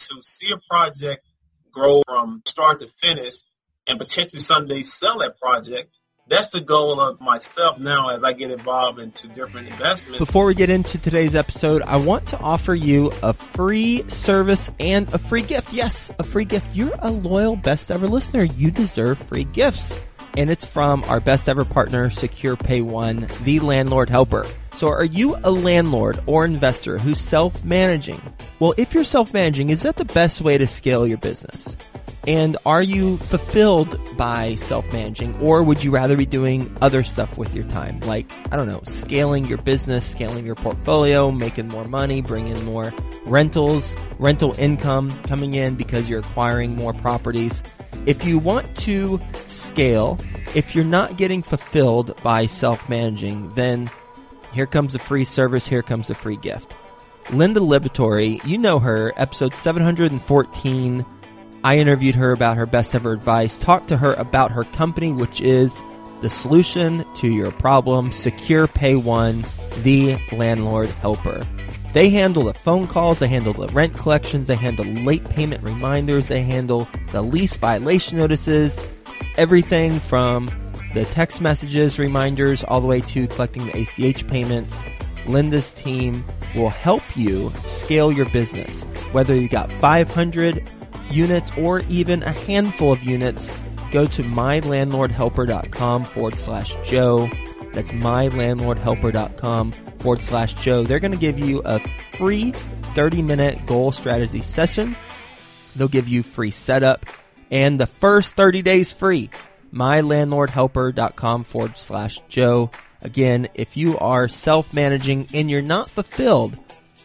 to see a project grow from start to finish and potentially someday sell that project. That's the goal of myself now as I get involved into different investments. Before we get into today's episode, I want to offer you a free service and a free gift. Yes, a free gift. You're a loyal Best Ever listener. You deserve free gifts. And it's from our Best Ever partner, Secure Pay One, the Landlord Helper. So are you a landlord or investor who's self-managing? Well, if you're self-managing, is that the best way to scale your business? And are you fulfilled by self-managing, or would you rather be doing other stuff with your time? Like, I don't know, scaling your business, scaling your portfolio, making more money, bringing more rentals, rental income coming in because you're acquiring more properties. If you want to scale, if you're not getting fulfilled by self-managing, then here comes a free service, here comes a free gift. Linda Liberatory, you know her, episode 714. I interviewed her about her best ever advice, talked to her about her company, which is the solution to your problem, Secure Pay One, the Landlord Helper. They handle the phone calls, they handle the rent collections, they handle late payment reminders, they handle the lease violation notices, everything from the text messages, reminders, all the way to collecting the ACH payments. Linda's team will help you scale your business, whether you got 500 units or even a handful of units. Go to mylandlordhelper.com/Joe. That's mylandlordhelper.com/Joe. They're going to give you a free 30-minute goal strategy session. They'll give you free setup and the first 30 days free. mylandlordhelper.com/Joe. Again, if you are self-managing and you're not fulfilled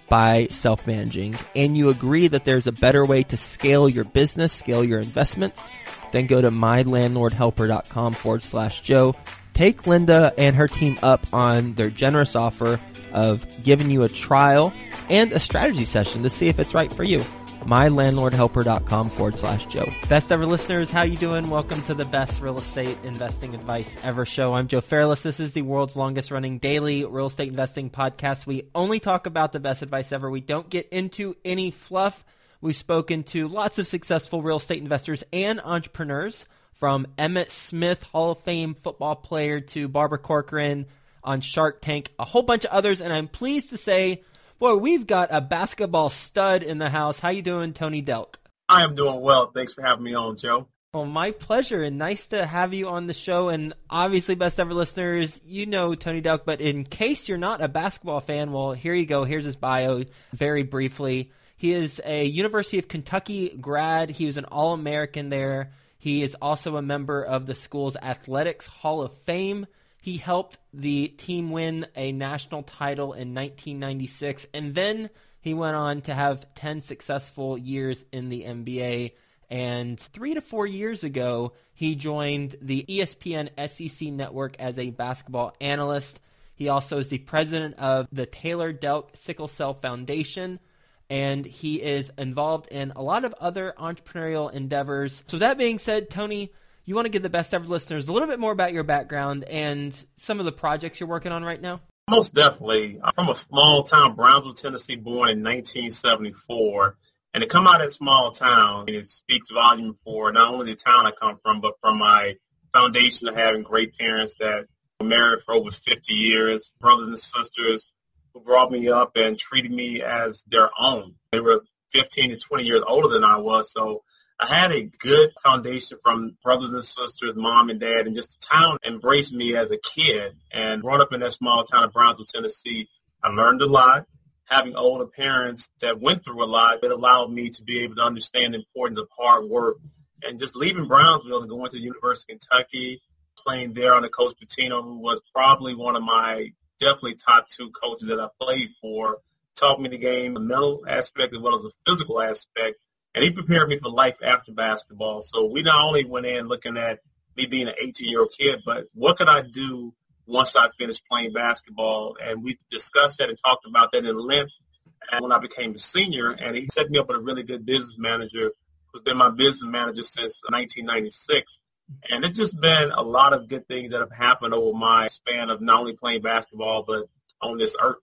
by self-managing and you agree that there's a better way to scale your business, scale your investments, then go to mylandlordhelper.com/Joe. Take Linda and her team up on their generous offer of giving you a trial and a strategy session to see if it's right for you. mylandlordhelper.com/Joe. Best ever listeners, how you doing? Welcome to the best real estate investing advice ever show. I'm Joe Fairless. This is the world's longest running daily real estate investing podcast. We only talk about the best advice ever. We don't get into any fluff. We've spoken to lots of successful real estate investors and entrepreneurs, from Emmett Smith, Hall of Fame football player, to Barbara Corcoran on Shark Tank, a whole bunch of others. And I'm pleased to say, boy, we've got a basketball stud in the house. How you doing, Tony Delk? I am doing well. Thanks for having me on, Joe. Well, my pleasure, and nice to have you on the show. And obviously, best ever listeners, you know Tony Delk, but in case you're not a basketball fan, well, here you go. Here's his bio very briefly. He is a University of Kentucky grad. He was an All-American there. He is also a member of the school's Athletics Hall of Fame. He helped the team win a national title in 1996, and then he went on to have 10 successful years in the NBA. And 3 to 4 years ago, he joined the ESPN SEC Network as a basketball analyst. He also is the president of the Taylor Delk Sickle Cell Foundation, and he is involved in a lot of other entrepreneurial endeavors. So that being said, Tony, you want to give the best ever listeners a little bit more about your background and some of the projects you're working on right now? Most definitely. I'm from a small town, Brownsville, Tennessee, born in 1974. And to come out of that small town, it speaks volume for not only the town I come from, but from my foundation of having great parents that were married for over 50 years, brothers and sisters who brought me up and treated me as their own. They were 15 to 20 years older than I was, so I had a good foundation from brothers and sisters, mom and dad, and just the town embraced me as a kid. And growing up in that small town of Brownsville, Tennessee, I learned a lot. Having older parents that went through a lot, it allowed me to be able to understand the importance of hard work. And just leaving Brownsville and going to the University of Kentucky, playing there under Coach Pitino, who was probably one of my definitely top two coaches that I played for, taught me the game, the mental aspect as well as the physical aspect. And he prepared me for life after basketball. So we not only went in looking at me being an 18-year-old kid, but what could I do once I finished playing basketball? And we discussed that and talked about that in length when I became a senior. And he set me up with a really good business manager who's been my business manager since 1996. And it's just been a lot of good things that have happened over my span of not only playing basketball, but on this earth.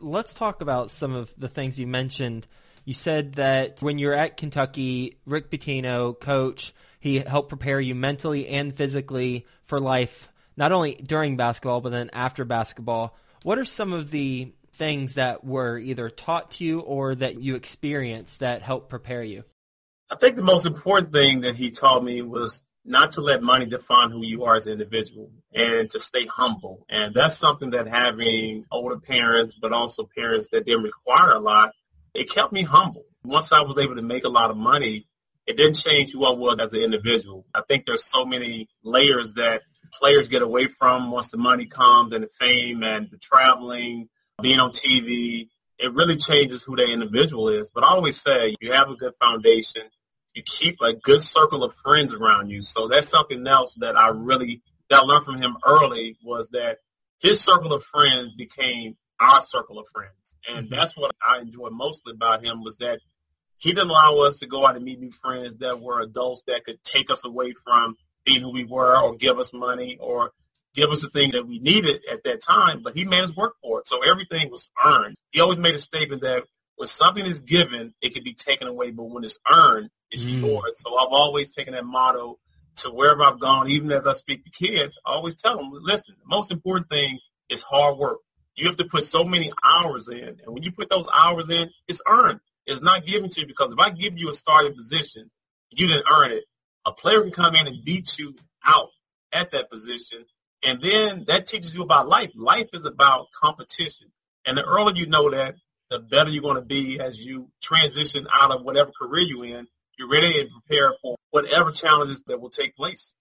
Let's talk about some of the things you mentioned. You said that when you're at Kentucky, Rick Pitino, coach, he helped prepare you mentally and physically for life, not only during basketball, but then after basketball. What are some of the things that were either taught to you or that you experienced that helped prepare you? I think the most important thing that he taught me was not to let money define who you are as an individual and to stay humble. And that's something that having older parents, but also parents that didn't require a lot, it kept me humble. Once I was able to make a lot of money, it didn't change who I was as an individual. I think there's so many layers that players get away from once the money comes and the fame and the traveling, being on TV. It really changes who that individual is. But I always say you have a good foundation. You keep a good circle of friends around you. So that's something else that I learned from him early, was that his circle of friends became our circle of friends. And that's what I enjoyed mostly about him, was that he didn't allow us to go out and meet new friends that were adults that could take us away from being who we were or give us money or give us the thing that we needed at that time, but he made us work for it. So everything was earned. He always made a statement that when something is given, it can be taken away, but when it's earned, it's yours. So I've always taken that motto to wherever I've gone. Even as I speak to kids, I always tell them, listen, the most important thing is hard work. You have to put so many hours in, and when you put those hours in, it's earned. It's not given to you, because if I give you a starting position, you didn't earn it. A player can come in and beat you out at that position, and then that teaches you about life. Life is about competition, and the earlier you know that, the better you're going to be as you transition out of whatever career you're in. You're ready and prepared for whatever challenges that will take place.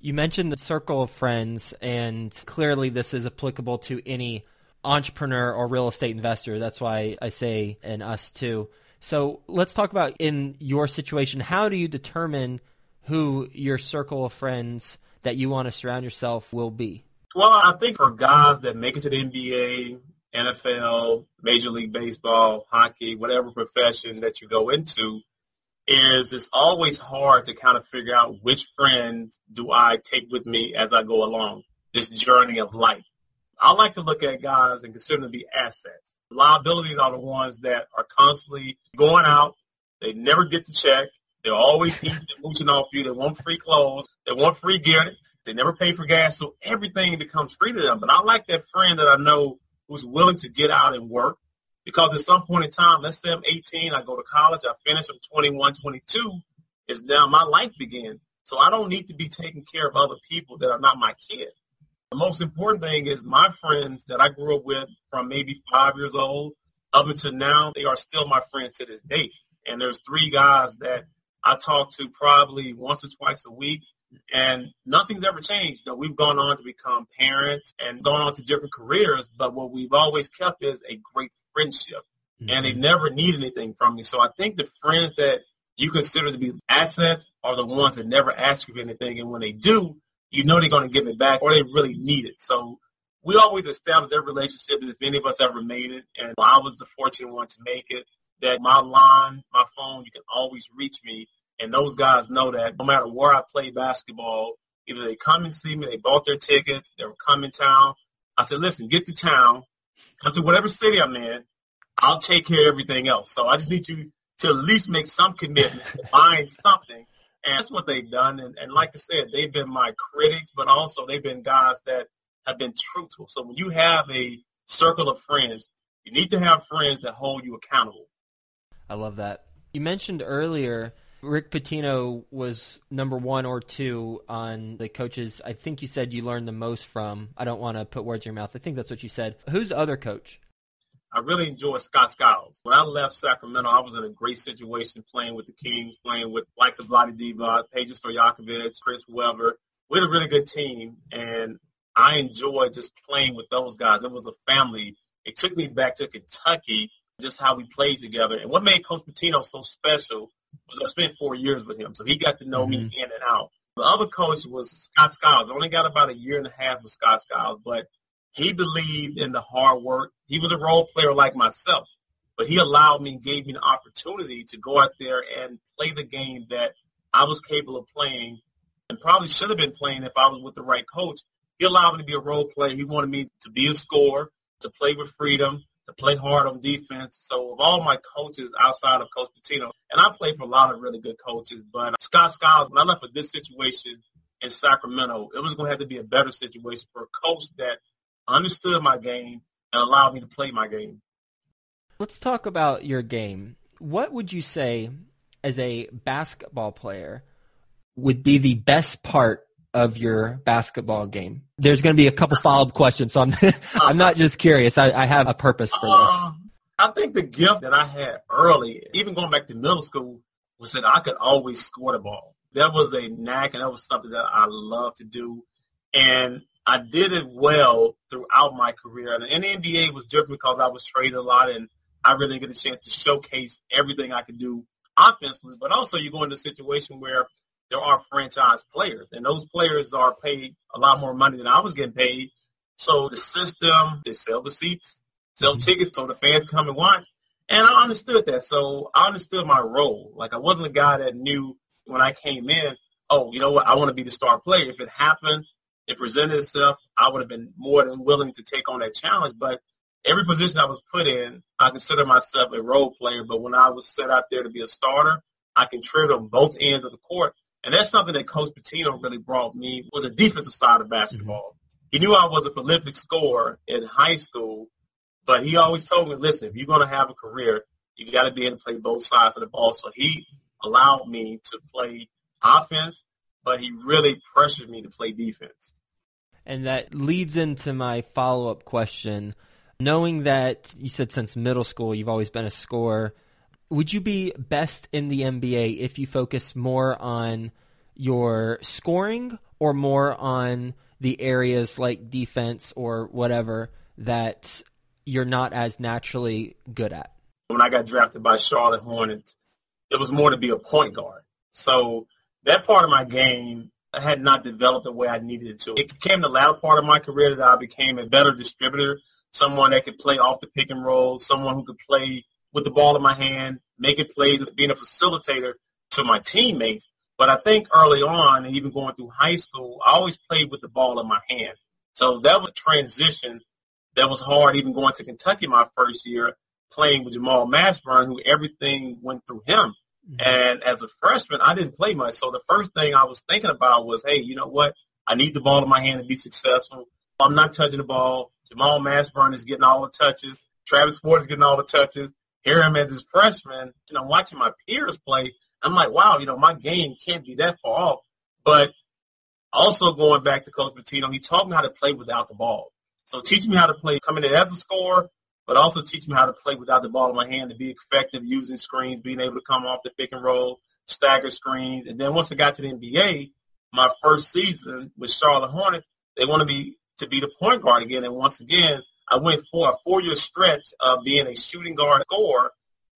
You mentioned the circle of friends, and clearly this is applicable to any entrepreneur or real estate investor. That's why I say and us too. So let's talk about, in your situation, how do you determine who your circle of friends that you want to surround yourself will be? Well, I think for guys that make it to the NBA, NFL, Major League Baseball, hockey, whatever profession that you go into, is it's always hard to kind of figure out which friends do I take with me as I go along this journey of life. I like to look at guys and consider them to be assets. Liabilities are the ones that are constantly going out. They never get the check. They're always mooching off you. They want free clothes. They want free gear. They never pay for gas. So everything becomes free to them. But I like that friend that I know who's willing to get out and work. Because at some point in time, let's say I'm 18, I go to college, I finish, I'm 21, 22, it's now my life begins. So I don't need to be taking care of other people that are not my kid. The most important thing is my friends that I grew up with from maybe 5 years old up until now, they are still my friends to this day. And there's three guys that I talk to probably once or twice a week, and nothing's ever changed. You know, we've gone on to become parents and gone on to different careers, but what we've always kept is a great friendship, and they never need anything from me. So I think the friends that you consider to be assets are the ones that never ask you for anything, and when they do, you know they're going to give it back or they really need it. So we always establish that relationship, and if any of us ever made it, and I was the fortunate one to make it, that my line, my phone, you can always reach me. And those guys know that no matter where I play basketball, either they come and see me, they bought their tickets, they were coming town. I said, listen, get to town, come to whatever city I'm in, I'll take care of everything else. So I just need you to at least make some commitment to buying something. And that's what they've done. And like I said, they've been my critics, but also they've been guys that have been truthful. So when you have a circle of friends, you need to have friends that hold you accountable. I love that. You mentioned earlier Rick Pitino was number one or two on the coaches I think you said you learned the most from. I don't want to put words in your mouth. I think that's what you said. Who's the other coach? I really enjoyed Scott Skiles. When I left Sacramento, I was in a great situation playing with the Kings, playing with likes of Vlade Divac, Pedro Stojakovic, Chris Webber. We had a really good team, and I enjoyed just playing with those guys. It was a family. It took me back to Kentucky, just how we played together. And what made Coach Pitino so special was I spent 4 years with him, so he got to know me in and out. The other coach was Scott Skiles. I only got about a year and a half with Scott Skiles, but he believed in the hard work. He was a role player like myself, but he allowed me and gave me an opportunity to go out there and play the game that I was capable of playing and probably should have been playing if I was with the right coach. He allowed me to be a role player. He wanted me to be a scorer, to play with freedom, to play hard on defense. So of all my coaches outside of Coach Pitino, and I played for a lot of really good coaches, but Scott Skiles, when I left for this situation in Sacramento, it was going to have to be a better situation for a coach that understood my game and allowed me to play my game. Let's talk about your game. What would you say as a basketball player would be the best part of your basketball game? There's going to be a couple follow-up questions, so I'm not just curious. I have a purpose for this. I think the gift that I had early, even going back to middle school, was that I could always score the ball. That was a knack, and that was something that I loved to do. And I did it well throughout my career. And the NBA was different because I was traded a lot, and I really didn't get a chance to showcase everything I could do offensively. But also you go into a situation where there are franchise players, and those players are paid a lot more money than I was getting paid. So the system, they sell the seats, sell tickets so the fans come and watch. And I understood that. So I understood my role. Like, I wasn't a guy that knew when I came in, oh, you know what, I want to be the star player. If it happened, it presented itself, I would have been more than willing to take on that challenge. But every position I was put in, I consider myself a role player. But when I was set out there to be a starter, I contributed on both ends of the court. And that's something that Coach Pitino really brought me, was a defensive side of basketball. Mm-hmm. He knew I was a prolific scorer in high school, but he always told me, listen, if you're going to have a career, you got to be able to play both sides of the ball. So he allowed me to play offense, but he really pressured me to play defense. And that leads into my follow-up question. Knowing that you said since middle school you've always been a scorer, would you be best in the NBA if you focus more on your scoring or more on the areas like defense or whatever that you're not as naturally good at? When I got drafted by Charlotte Hornets, it was more to be a point guard. So that part of my game had not developed the way I needed it to. It came the latter part of my career that I became a better distributor, someone that could play off the pick and roll, someone who could play with the ball in my hand, making plays, being a facilitator to my teammates. But I think early on, and even going through high school, I always played with the ball in my hand. So that was a transition that was hard, even going to Kentucky my first year, playing with Jamal Mashburn, who everything went through him. Mm-hmm. And as a freshman, I didn't play much. So the first thing I was thinking about was, hey, you know what? I need the ball in my hand to be successful. I'm not touching the ball. Jamal Mashburn is getting all the touches. Travis Ford is getting all the touches. Here I am as his freshman, you know, watching my peers play. I'm like, wow, you know, my game can't be that far off. But also going back to Coach Pitino, he taught me how to play without the ball. So teaching me how to play, coming in as a scorer, but also teaching me how to play without the ball in my hand, to be effective using screens, being able to come off the pick and roll, stagger screens. And then once I got to the NBA, my first season with Charlotte Hornets, they wanted me to be the point guard again. And once again, I went for a 4-year stretch of being a shooting guard scorer,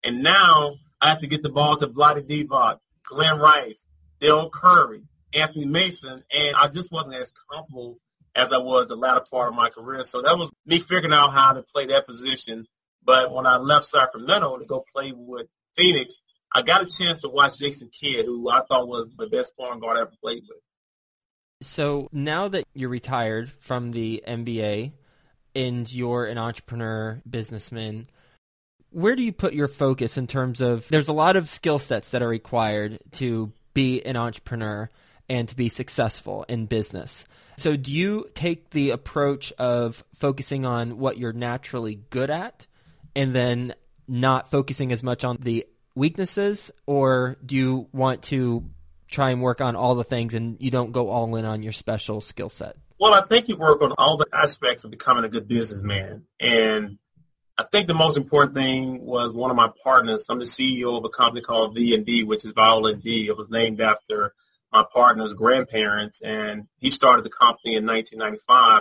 and now I have to get the ball to Vlade Divac, Glenn Rice, Dell Curry, Anthony Mason, and I just wasn't as comfortable as I was the latter part of my career. So that was me figuring out how to play that position. But when I left Sacramento to go play with Phoenix, I got a chance to watch Jason Kidd, who I thought was the best point guard I ever played with. So now that you're retired from the NBA, and you're an entrepreneur, businessman, where do you put your focus in terms of, there's a lot of skill sets that are required to be an entrepreneur and to be successful in business. So do you take the approach of focusing on what you're naturally good at and then not focusing as much on the weaknesses, or do you want to try and work on all the things and you don't go all in on your special skill set? Well, I think you work on all the aspects of becoming a good businessman. And I think the most important thing was one of my partners. I'm the CEO of a company called V&D, which is Viola and D. It was named after my partner's grandparents. And he started the company in 1995.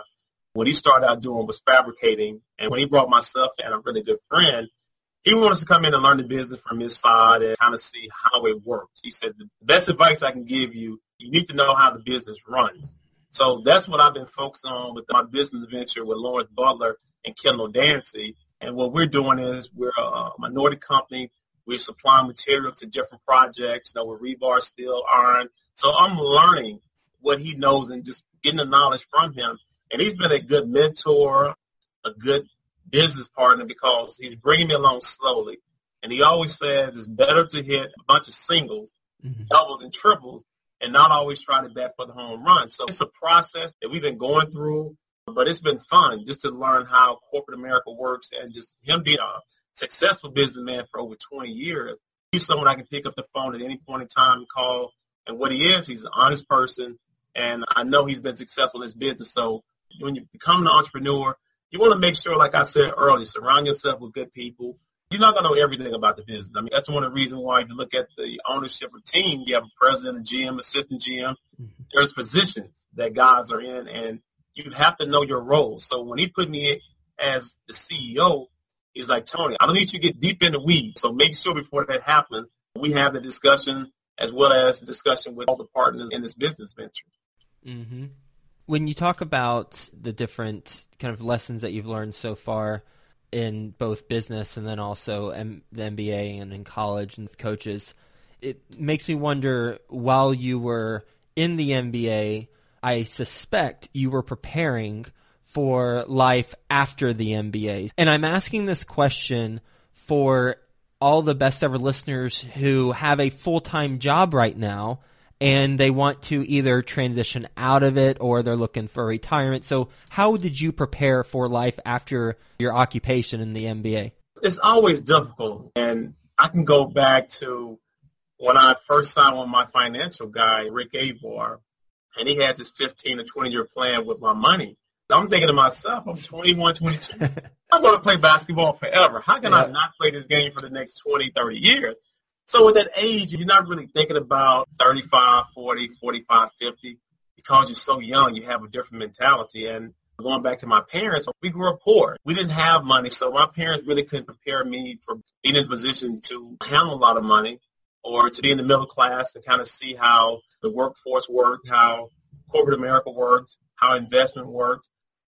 What he started out doing was fabricating. And when he brought myself and a really good friend, he wanted us to come in and learn the business from his side and kind of see how it works. He said, the best advice I can give you, you need to know how the business runs. So that's what I've been focused on with my business venture with Lawrence Butler and Kendall Dancy. And what we're doing is we're a minority company. We're supplying material to different projects, you know, with rebar, steel, iron. So I'm learning what he knows and just getting the knowledge from him. And he's been a good mentor, a good business partner because he's bringing me along slowly. And he always says it's better to hit a bunch of singles, doubles, and triples and not always try to bat for the home run. So it's a process that we've been going through, but it's been fun just to learn how corporate America works and just him being a successful businessman for over 20 years. He's someone I can pick up the phone at any point in time and call. And what he is, he's an honest person. And I know he's been successful in his business. So when you become an entrepreneur, you want to make sure, like I said earlier, surround yourself with good people. You're not going to know everything about the business. I mean, that's one of the reasons why if you look at the ownership of team, you have a president, a GM, assistant GM. There's positions that guys are in, and you have to know your role. So when he put me in as the CEO, he's like, Tony, I don't need you to get deep in the weeds. So make sure before that happens, we have the discussion as well as the discussion with all the partners in this business venture. Mm-hmm. When you talk about the different kind of lessons that you've learned so far in both business and then also the MBA and in college and coaches, it makes me wonder, while you were in the MBA, I suspect you were preparing for life after the MBA. And I'm asking this question for all the best ever listeners who have a full-time job right now and they want to either transition out of it or they're looking for retirement. So how did you prepare for life after your occupation in the MBA? It's always difficult. And I can go back to when I first signed with my financial guy, Rick Avar, and he had this 15 or 20-year plan with my money. I'm thinking to myself, I'm 21, 22. I'm going to play basketball forever. How can I not play this game for the next 20, 30 years? So at that age, you're not really thinking about 35, 40, 45, 50. Because you're so young, you have a different mentality. And going back to my parents, we grew up poor. We didn't have money, so my parents really couldn't prepare me for being in a position to handle a lot of money or to be in the middle class and kind of see how the workforce worked, how corporate America worked, how investment worked.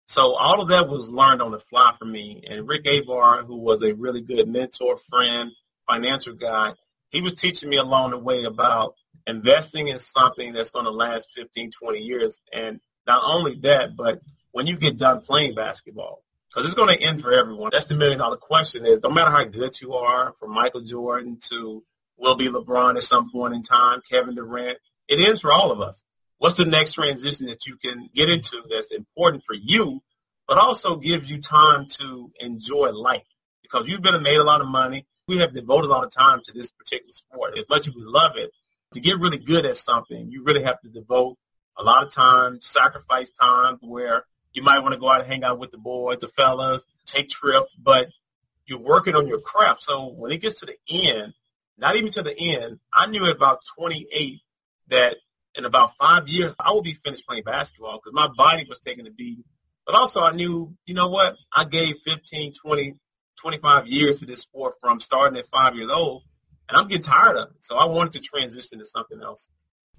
So all of that was learned on the fly for me. And Rick Avar, who was a really good mentor, friend, financial guy, he was teaching me along the way about investing in something that's going to last 15, 20 years. And not only that, but when you get done playing basketball, because it's going to end for everyone. That's the million-dollar question is, no matter how good you are, from Michael Jordan to will be LeBron at some point in time, Kevin Durant, it ends for all of us. What's the next transition that you can get into that's important for you, but also gives you time to enjoy life? Because you've made a lot of money. We have devoted a lot of time to this particular sport. As much as we love it, to get really good at something, you really have to devote a lot of time, sacrifice time, where you might want to go out and hang out with the boys, the fellas, take trips, but you're working on your craft. So when it gets to the end, not even to the end, I knew at about 28 that in about 5 years, I would be finished playing basketball because my body was taking a beating. But also I knew, you know what, I gave 15, 20, 25 years to this sport from starting at 5 years old, and I'm getting tired of it. So I wanted to transition to something else.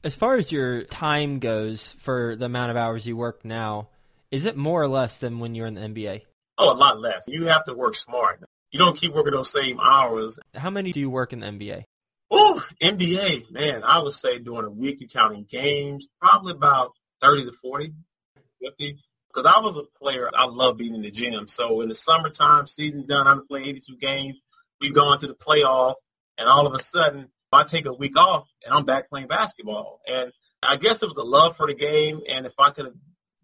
As far as your time goes for the amount of hours you work now, is it more or less than when you're in the MBA? Oh, a lot less. You have to work smart. You don't keep working those same hours. How many do you work in the MBA? Oh, MBA, man, I would say during a week, you're counting games, probably about 30 to 40, 50. Because I was a player, I love being in the gym. So in the summertime, season done, I'm playing 82 games. We go into the playoff, and all of a sudden, I take a week off, and I'm back playing basketball. And I guess it was a love for the game, and if I could have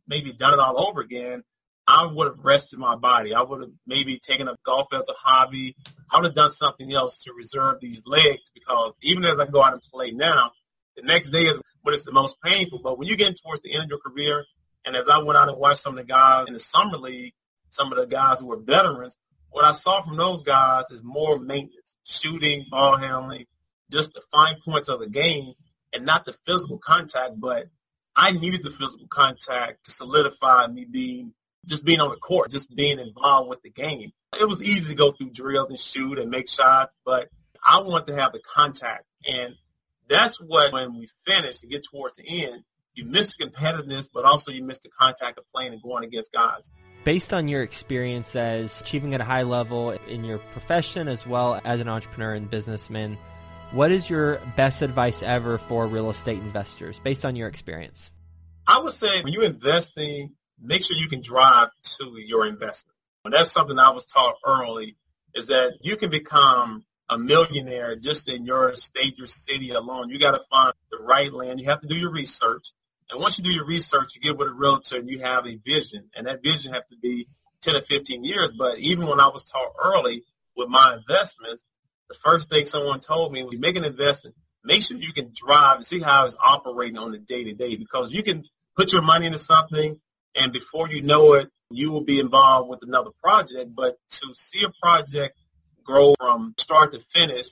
maybe done it all over again, I would have rested my body. I would have maybe taken up golf as a hobby. I would have done something else to reserve these legs because even as I go out and play now, the next day is when it's the most painful. But when you get towards the end of your career, and as I went out and watched some of the guys in the summer league, some of the guys who were veterans, what I saw from those guys is more maintenance, shooting, ball handling, just the fine points of the game and not the physical contact. But I needed the physical contact to solidify me being on the court, just being involved with the game. It was easy to go through drills and shoot and make shots, but I wanted to have the contact. And that's what, when we finish and get towards the end, you miss the competitiveness, but also you miss the contact of playing and going against guys. Based on your experience as achieving at a high level in your profession as well as an entrepreneur and businessman, what is your best advice ever for real estate investors based on your experience? I would say when you're investing, make sure you can drive to your investment. And that's something I was taught early, is that you can become a millionaire just in your state, your city alone. You got to find the right land. You have to do your research. And once you do your research, you get with a realtor and you have a vision. And that vision has to be 10 or 15 years. But even when I was taught early with my investments, the first thing someone told me, when you make an investment, make sure you can drive and see how it's operating on a day-to-day, because you can put your money into something, and before you know it, you will be involved with another project. But to see a project grow from start to finish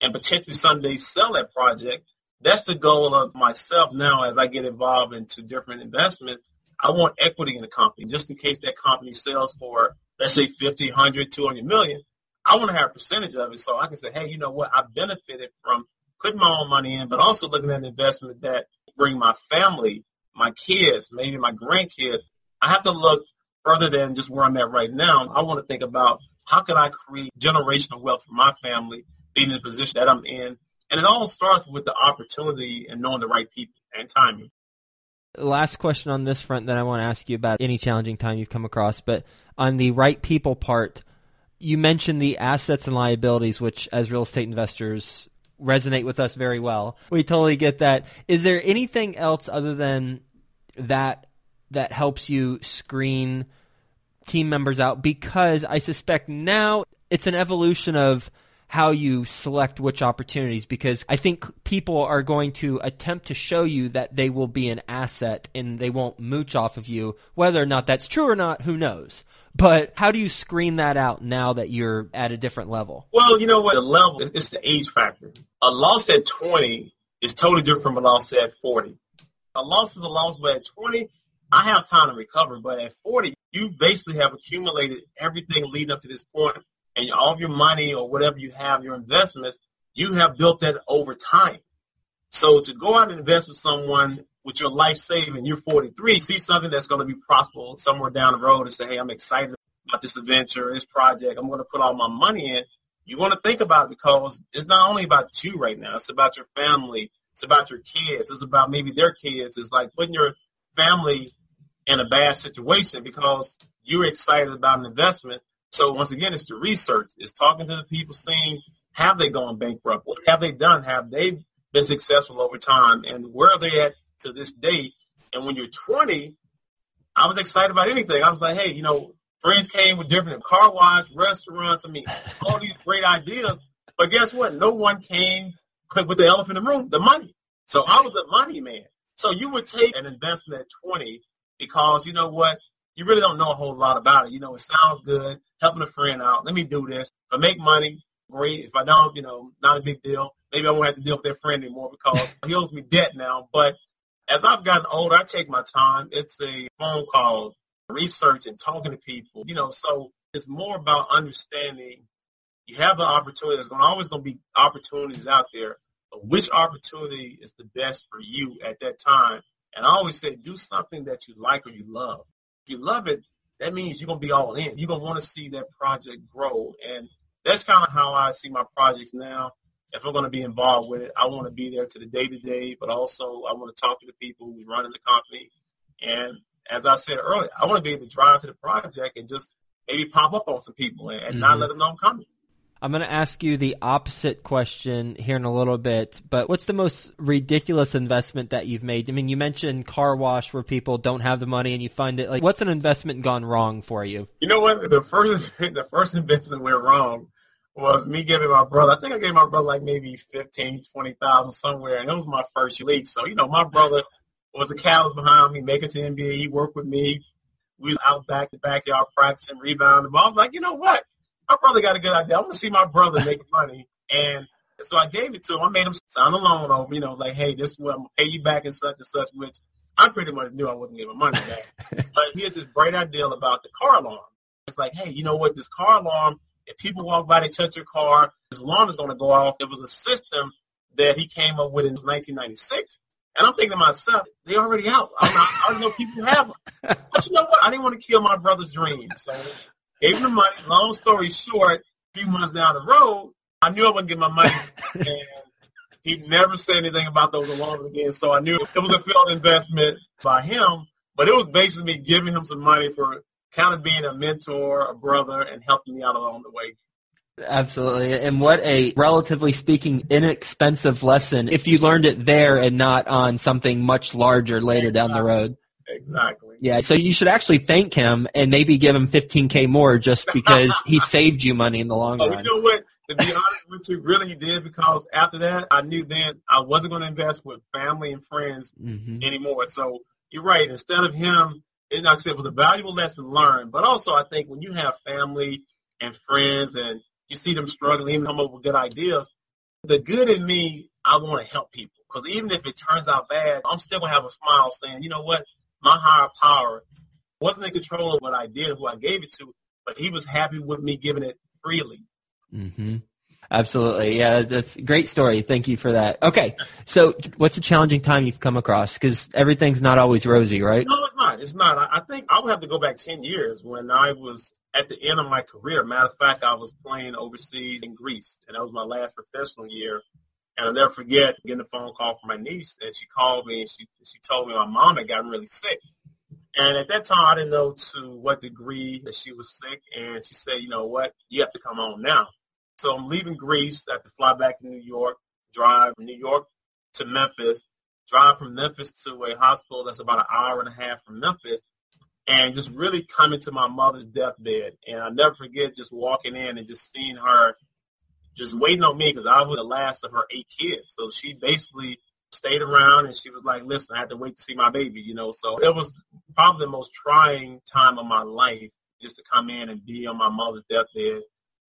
and potentially someday sell that project, that's the goal of myself now as I get involved into different investments. I want equity in the company just in case that company sells for, let's say, 50, 100, 200 million. I want to have a percentage of it so I can say, hey, you know what? I benefited from putting my own money in, but also looking at an investment that bring my family, my kids, maybe my grandkids. I have to look further than just where I'm at right now. I want to think about how can I create generational wealth for my family, being in the position that I'm in. And it all starts with the opportunity and knowing the right people and timing. Last question on this front that I want to ask you about any challenging time you've come across, but on the right people part, you mentioned the assets and liabilities, which as real estate investors resonate with us very well. We totally get that. Is there anything else other than that helps you screen team members out? Because I suspect now it's an evolution of how you select which opportunities, because I think people are going to attempt to show you that they will be an asset and they won't mooch off of you. Whether or not that's true or not, who knows? But how do you screen that out now that you're at a different level? Well, you know what? The level, it's the age factor. A loss at 20 is totally different from a loss at 40. A loss is a loss, but at 20, I have time to recover. But at 40, you basically have accumulated everything leading up to this point. And all of your money or whatever you have, your investments, you have built that over time. So to go out and invest with someone with your life saving, you're 43, see something that's going to be profitable somewhere down the road and say, hey, I'm excited about this adventure, this project. I'm going to put all my money in. You want to think about it, because it's not only about you right now. It's about your family. It's about your kids. It's about maybe their kids. It's like putting your family in a bad situation because you're excited about an investment. So once again, it's the research. It's talking to the people, seeing have they gone bankrupt? What have they done? Have they been successful over time? And where are they at to this day? And when you're 20, I was excited about anything. I was like, hey, you know, friends came with different car wash, restaurants. I mean, all these great ideas. But guess what? No one came with the elephant in the room, the money. So I was a money man. So you would take an investment at 20 because, you know what, you really don't know a whole lot about it. You know, it sounds good, helping a friend out. Let me do this. If I make money, great. If I don't, you know, not a big deal. Maybe I won't have to deal with that friend anymore because he owes me debt now. But as I've gotten older, I take my time. It's a phone call, research, and talking to people. You know, so it's more about understanding you have the opportunity. There's always going to be opportunities out there, but which opportunity is the best for you at that time? And I always say do something that you like or you love. If you love it, that means you're going to be all in. You're going to want to see that project grow. And that's kind of how I see my projects now. If I'm going to be involved with it, I want to be there to the day-to-day, but also I want to talk to the people who's running the company. And as I said earlier, I want to be able to drive to the project and just maybe pop up on some people and not let them know I'm coming. I'm going to ask you the opposite question here in a little bit, but what's the most ridiculous investment that you've made? I mean, you mentioned car wash where people don't have the money and you find it. Like, what's an investment gone wrong for you? You know what? The first investment went wrong was me giving my brother, I think I gave my brother like maybe $15,000, $20,000 somewhere, and it was my first league. So, you know, my brother was a catalyst behind me, making it to NBA. He worked with me. We was out back to backyard practicing, rebounding. But I was like, you know what? My brother got a good idea. I want to see my brother make money. And so I gave it to him. I made him sign a loan over, you know, like, hey, this is what I'm going to pay you back and such, which I pretty much knew I wasn't giving money back. But he had this bright idea about the car alarm. It's like, hey, you know what, this car alarm, if people walk by, they touch your car, this alarm is going to go off. It was a system that he came up with in 1996. And I'm thinking to myself, they already out. I don't know people have them. But you know what? I didn't want to kill my brother's dream. So gave him the money. Long story short, a few months down the road, I knew I wouldn't get my money. And he never said anything about those alarms again. So I knew it was a failed investment by him. But it was basically me giving him some money for kind of being a mentor, a brother, and helping me out along the way. Absolutely. And what a, relatively speaking, inexpensive lesson if you learned it there and not on something much larger later down the road. Exactly. Yeah, so you should actually thank him and maybe give him $15K more just because he saved you money in the long run. You know what? To be honest with you, really he did, because after that, I knew then I wasn't going to invest with family and friends anymore. So you're right. Instead of him, it, like I said, was a valuable lesson learned. But also I think when you have family and friends and you see them struggling, even come up with good ideas, the good in me, I want to help people. Because even if it turns out bad, I'm still going to have a smile saying, you know what? My higher power wasn't in control of what I did, who I gave it to, but he was happy with me giving it freely. Mm-hmm. Absolutely. Yeah, that's a great story. Thank you for that. Okay, so what's a challenging time you've come across? Because everything's not always rosy, right? No, it's not. It's not. I think I would have to go back 10 years when I was at the end of my career. Matter of fact, I was playing overseas in Greece, and that was my last professional year. And I'll never forget getting a phone call from my niece, and she called me, and she told me my mom had gotten really sick. And at that time, I didn't know to what degree that she was sick, and she said, you know what, you have to come home now. So I'm leaving Greece. I have to fly back to New York, drive from New York to Memphis, drive from Memphis to a hospital that's about an hour and a half from Memphis, and just really coming to my mother's deathbed. And I'll never forget just walking in and just seeing her just waiting on me, because I was the last of her 8 kids. So she basically stayed around, and she was like, listen, I had to wait to see my baby, you know. So it was probably the most trying time of my life, just to come in and be on my mother's deathbed.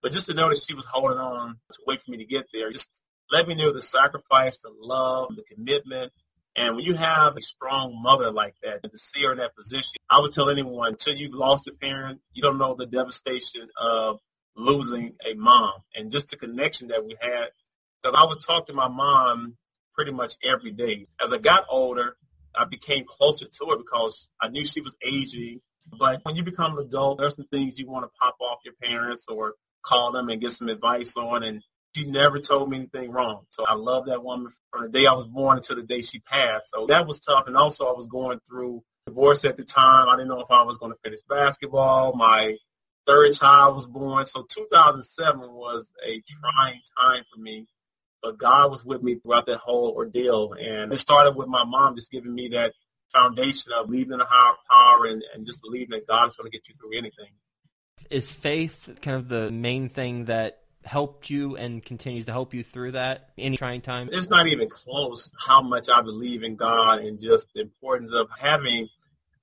But just to know that she was holding on to wait for me to get there, just let me know the sacrifice, the love, the commitment. And when you have a strong mother like that, and to see her in that position, I would tell anyone, until you've lost a parent, you don't know the devastation of losing a mom, and just the connection that we had, because I would talk to my mom pretty much every day. As I got older, I became closer to her because I knew she was aging. But when you become an adult, there's some things you want to pop off your parents or call them and get some advice on, and she never told me anything wrong. So I love that woman from the day I was born until the day she passed. So that was tough, and also I was going through divorce at the time. I didn't know if I was going to finish basketball. My third child was born. So 2007 was a trying time for me, but God was with me throughout that whole ordeal. And it started with my mom just giving me that foundation of believing in a higher power and just believing that God is going to get you through anything. Is faith kind of the main thing that helped you and continues to help you through that, any trying time? It's not even close how much I believe in God and just the importance of having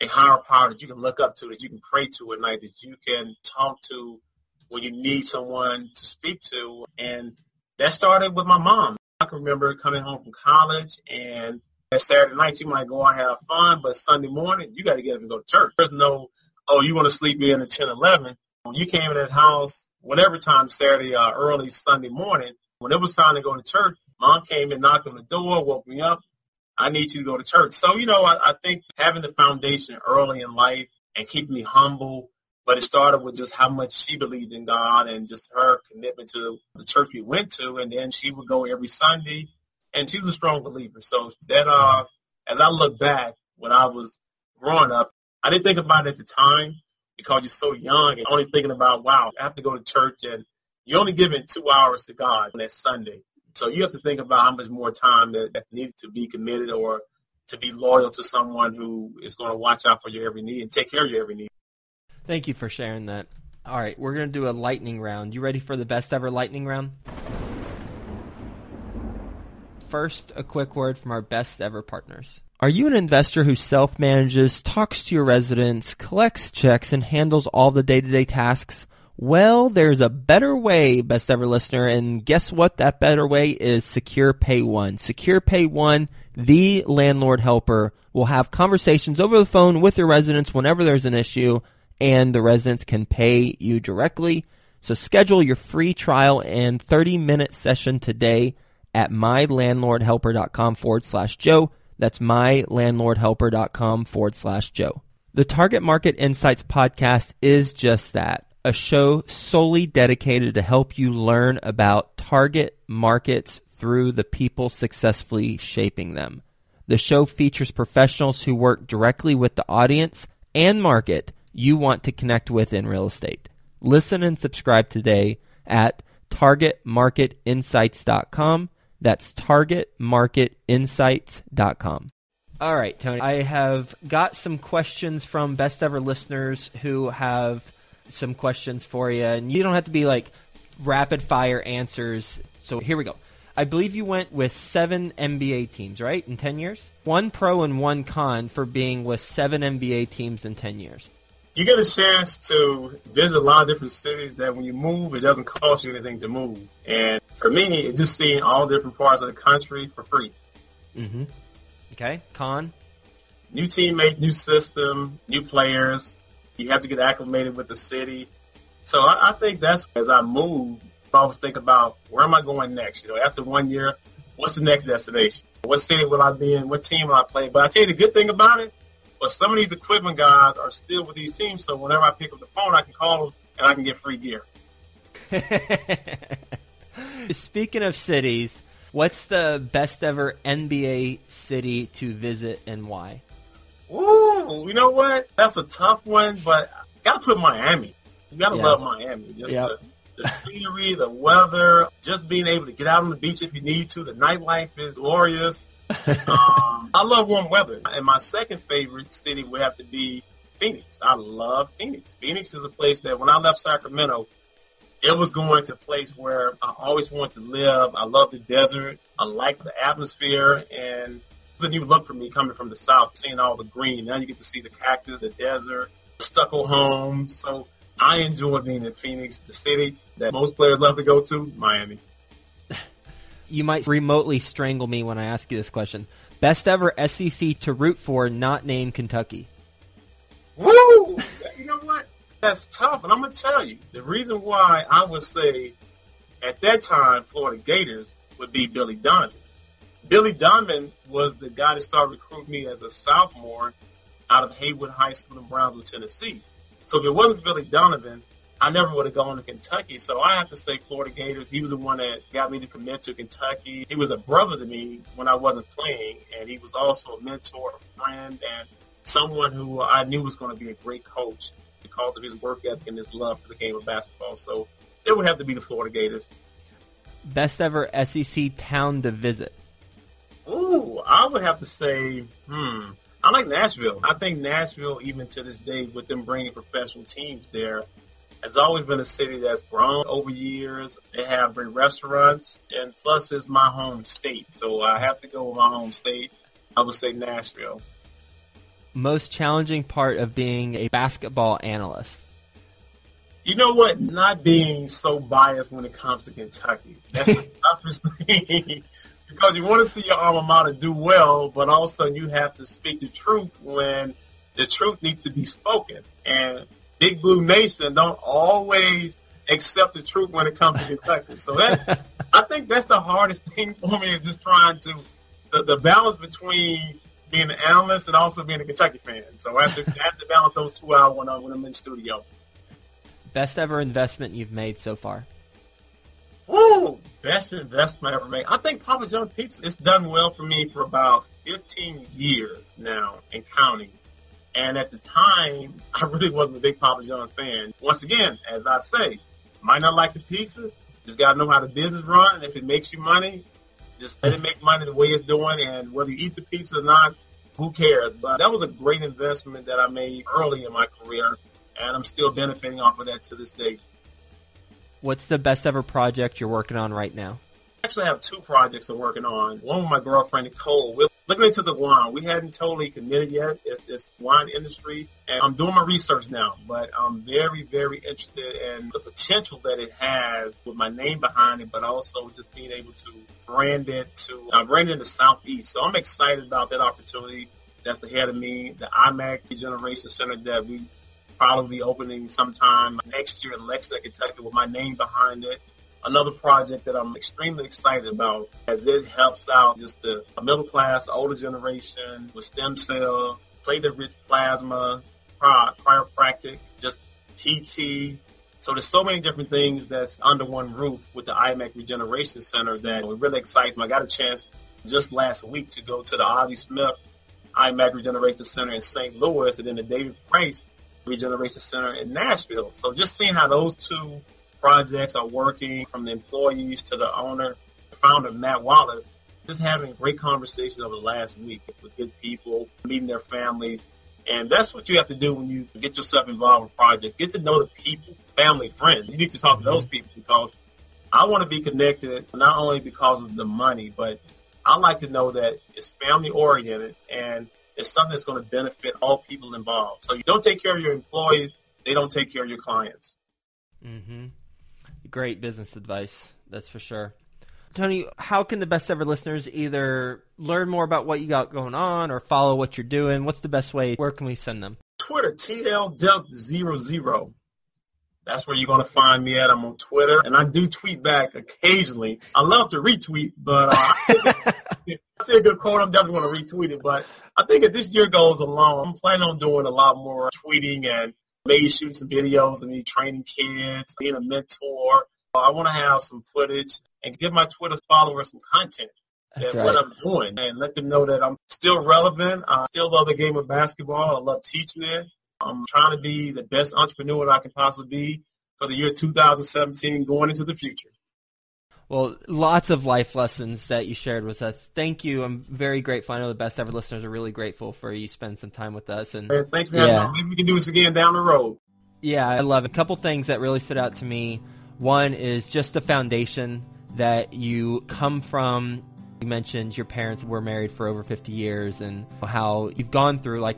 a higher power that you can look up to, that you can pray to at night, that you can talk to when you need someone to speak to. And that started with my mom. I can remember coming home from college, and that Saturday night you might go out and have fun, but Sunday morning you got to get up and go to church. There's no, oh, you want to sleep in at 10, 11. When you came in that house, whatever time, Saturday or early Sunday morning, when it was time to go to church, Mom came and knocked on the door, woke me up. I need you to go to church. So, you know, I think having the foundation early in life and keeping me humble, but it started with just how much she believed in God and just her commitment to the church we went to. And then she would go every Sunday, and she was a strong believer. So that as I look back when I was growing up, I didn't think about it at the time because you're so young and only thinking about, wow, I have to go to church, and you're only giving 2 hours to God on that Sunday. So you have to think about how much more time that needs to be committed or to be loyal to someone who is going to watch out for your every need and take care of your every need. Thank you for sharing that. All right, we're going to do a lightning round. You ready for the best ever lightning round? First, a quick word from our best ever partners. Are you an investor who self-manages, talks to your residents, collects checks, and handles all the day-to-day tasks? Well, there's a better way, best ever listener, and guess what? That better way is Secure Pay One. Secure Pay One, the landlord helper, will have conversations over the phone with your residents whenever there's an issue, and the residents can pay you directly. So schedule your free trial and 30-minute session today at mylandlordhelper.com/Joe. That's mylandlordhelper.com/Joe. The Target Market Insights podcast is just that. A show solely dedicated to help you learn about target markets through the people successfully shaping them. The show features professionals who work directly with the audience and market you want to connect with in real estate. Listen and subscribe today at targetmarketinsights.com. That's targetmarketinsights.com. All right, Tony, I have got some questions from Best Ever listeners who have some questions for you, and you don't have to be like rapid fire answers. So here we go. I believe you went with 7 NBA teams, right, in 10 years? One pro and one con for being with 7 NBA teams in 10 years. You get a chance to visit a lot of different cities that when you move, it doesn't cost you anything to move. And for me, it's just seeing all different parts of the country for free. Mm-hmm. Okay. Con? New teammates, new system, new players. You have to get acclimated with the city. So I think that's, as I move, I always think about where am I going next? You know, after 1 year, what's the next destination? What city will I be in? What team will I play? But I tell you the good thing about it, but some of these equipment guys are still with these teams, so whenever I pick up the phone, I can call them and I can get free gear. Speaking of cities, what's the best ever NBA city to visit and why? Ooh, you know what? That's a tough one, but I got to put Miami. You got to love Miami. Just the scenery, the weather, just being able to get out on the beach if you need to. The nightlife is glorious. I love warm weather. And my second favorite city would have to be Phoenix. I love Phoenix. Phoenix is a place that when I left Sacramento, it was going to a place where I always wanted to live. I love the desert. I like the atmosphere. And it's a new look for me coming from the South, seeing all the green. Now you get to see the cactus, the desert, stucco homes. So I enjoy being in Phoenix, the city that most players love to go to, Miami. You might remotely strangle me when I ask you this question. Best ever SEC to root for, not named Kentucky. Woo! You know what? That's tough, and I'm going to tell you. The reason why I would say at that time Florida Gators would be Billy Donovan. Billy Donovan was the guy that started recruiting me as a sophomore out of Haywood High School in Brownsville, Tennessee. So if it wasn't Billy Donovan, I never would have gone to Kentucky. So I have to say Florida Gators. He was the one that got me to commit to Kentucky. He was a brother to me when I wasn't playing, and he was also a mentor, a friend, and someone who I knew was going to be a great coach because of his work ethic and his love for the game of basketball. So it would have to be the Florida Gators. Best ever SEC town to visit? Ooh, I would have to say, I like Nashville. I think Nashville, even to this day, with them bringing professional teams there, has always been a city that's grown over years. They have great restaurants, and plus it's my home state. So I have to go with my home state. I would say Nashville. Most challenging part of being a basketball analyst? You know what? Not being so biased when it comes to Kentucky. That's the toughest thing. Because you want to see your alma mater do well, but all of a sudden you have to speak the truth when the truth needs to be spoken. And Big Blue Nation don't always accept the truth when it comes to Kentucky. So that I think that's the hardest thing for me, is just trying to the balance between being an analyst and also being a Kentucky fan. So I have to balance those 2 hours when I'm in the studio. Best ever investment you've made so far? Ooh, best investment I ever made. I think Papa John's Pizza. It's done well for me for about 15 years now and counting. And at the time, I really wasn't a big Papa John's fan. Once again, as I say, might not like the pizza. Just got to know how the business run. And if it makes you money, just let it make money the way it's doing. And whether you eat the pizza or not, who cares? But that was a great investment that I made early in my career. And I'm still benefiting off of that to this day. What's the best ever project you're working on right now? I actually have 2 projects I'm working on. One with my girlfriend, Nicole. We're looking into the wine. We hadn't totally committed yet. It's wine industry. And I'm doing my research now, but I'm very, very interested in the potential that it has with my name behind it, but also just being able to brand it to the Southeast. So I'm excited about that opportunity that's ahead of me. The IMAC Regeneration Center that we probably opening sometime next year in Lexington, Kentucky, with my name behind it. Another project that I'm extremely excited about, as it helps out just the middle class, older generation with stem cell, platelet-rich plasma, chiropractic, just PT. So there's so many different things that's under one roof with the IMAC Regeneration Center that it really excites me. I got a chance just last week to go to the Ozzie Smith IMAC Regeneration Center in St. Louis, and then the David Price Regeneration Center in Nashville. So just seeing how those two projects are working, from the employees to the owner, founder Matt Wallace, just having great conversations over the last week with good people, meeting their families. And that's what you have to do when you get yourself involved with projects. Get to know the people, family, friends. You need to talk to those people, because I want to be connected not only because of the money, but I like to know that it's family-oriented and it's something that's going to benefit all people involved. So you don't take care of your employees, they don't take care of your clients. Mm-hmm. Great business advice, that's for sure. Tony, how can the Best Ever listeners either learn more about what you got going on or follow what you're doing? What's the best way? Where can we send them? Twitter, TLDelk00. That's where you're going to find me at. I'm on Twitter, and I do tweet back occasionally. I love to retweet, but I see a good quote, I'm definitely going to retweet it. But I think as this year goes along, I'm planning on doing a lot more tweeting and maybe shooting some videos of me training kids, being a mentor. I want to have some footage and give my Twitter followers some content and what I'm doing, and let them know that I'm still relevant. I still love the game of basketball. I love teaching it. I'm trying to be the best entrepreneur I can possibly be for the year 2017 going into the future. Well, lots of life lessons that you shared with us. Thank you. I'm very grateful. I know the Best Ever listeners are really grateful for you spending some time with us. And thanks for having me. Maybe we can do this again down the road. Yeah, I love it. A couple things that really stood out to me. One is just the foundation that you come from. You mentioned your parents were married for over 50 years and how you've gone through, like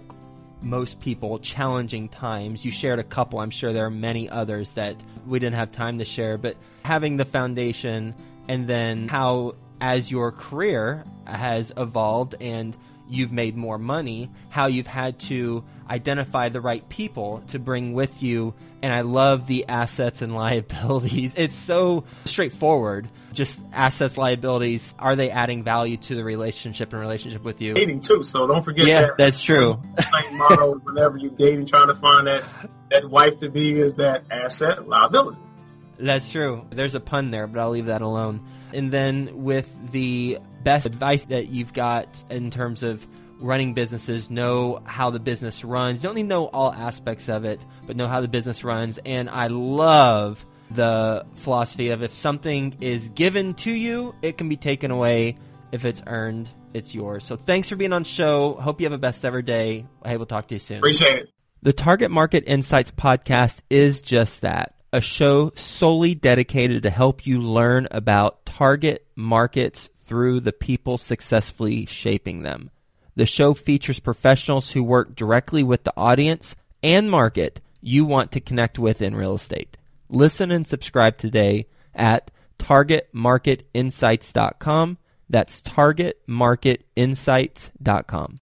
most people, challenging times. You shared a couple. I'm sure there are many others that we didn't have time to share, but having the foundation and then how, as your career has evolved and you've made more money, how you've had to identify the right people to bring with you. And I love the assets and liabilities. It's so straightforward. Just assets, liabilities. Are they adding value to the relationship and relationship with you? Dating too, so don't forget that. Yeah, that's true. Same motto whenever you're dating, trying to find that wife-to-be is that asset, liability. That's true. There's a pun there, but I'll leave that alone. And then with the best advice that you've got in terms of running businesses, know how the business runs. You don't need to know all aspects of it, but know how the business runs. And I love the philosophy of if something is given to you, it can be taken away. If it's earned, it's yours. So thanks for being on the show. Hope you have a best ever day. Hey, we'll talk to you soon. Appreciate it. The Target Market Insights podcast is just that, a show solely dedicated to help you learn about target markets through the people successfully shaping them. The show features professionals who work directly with the audience and market you want to connect with in real estate. Listen and subscribe today at targetmarketinsights.com. That's targetmarketinsights.com.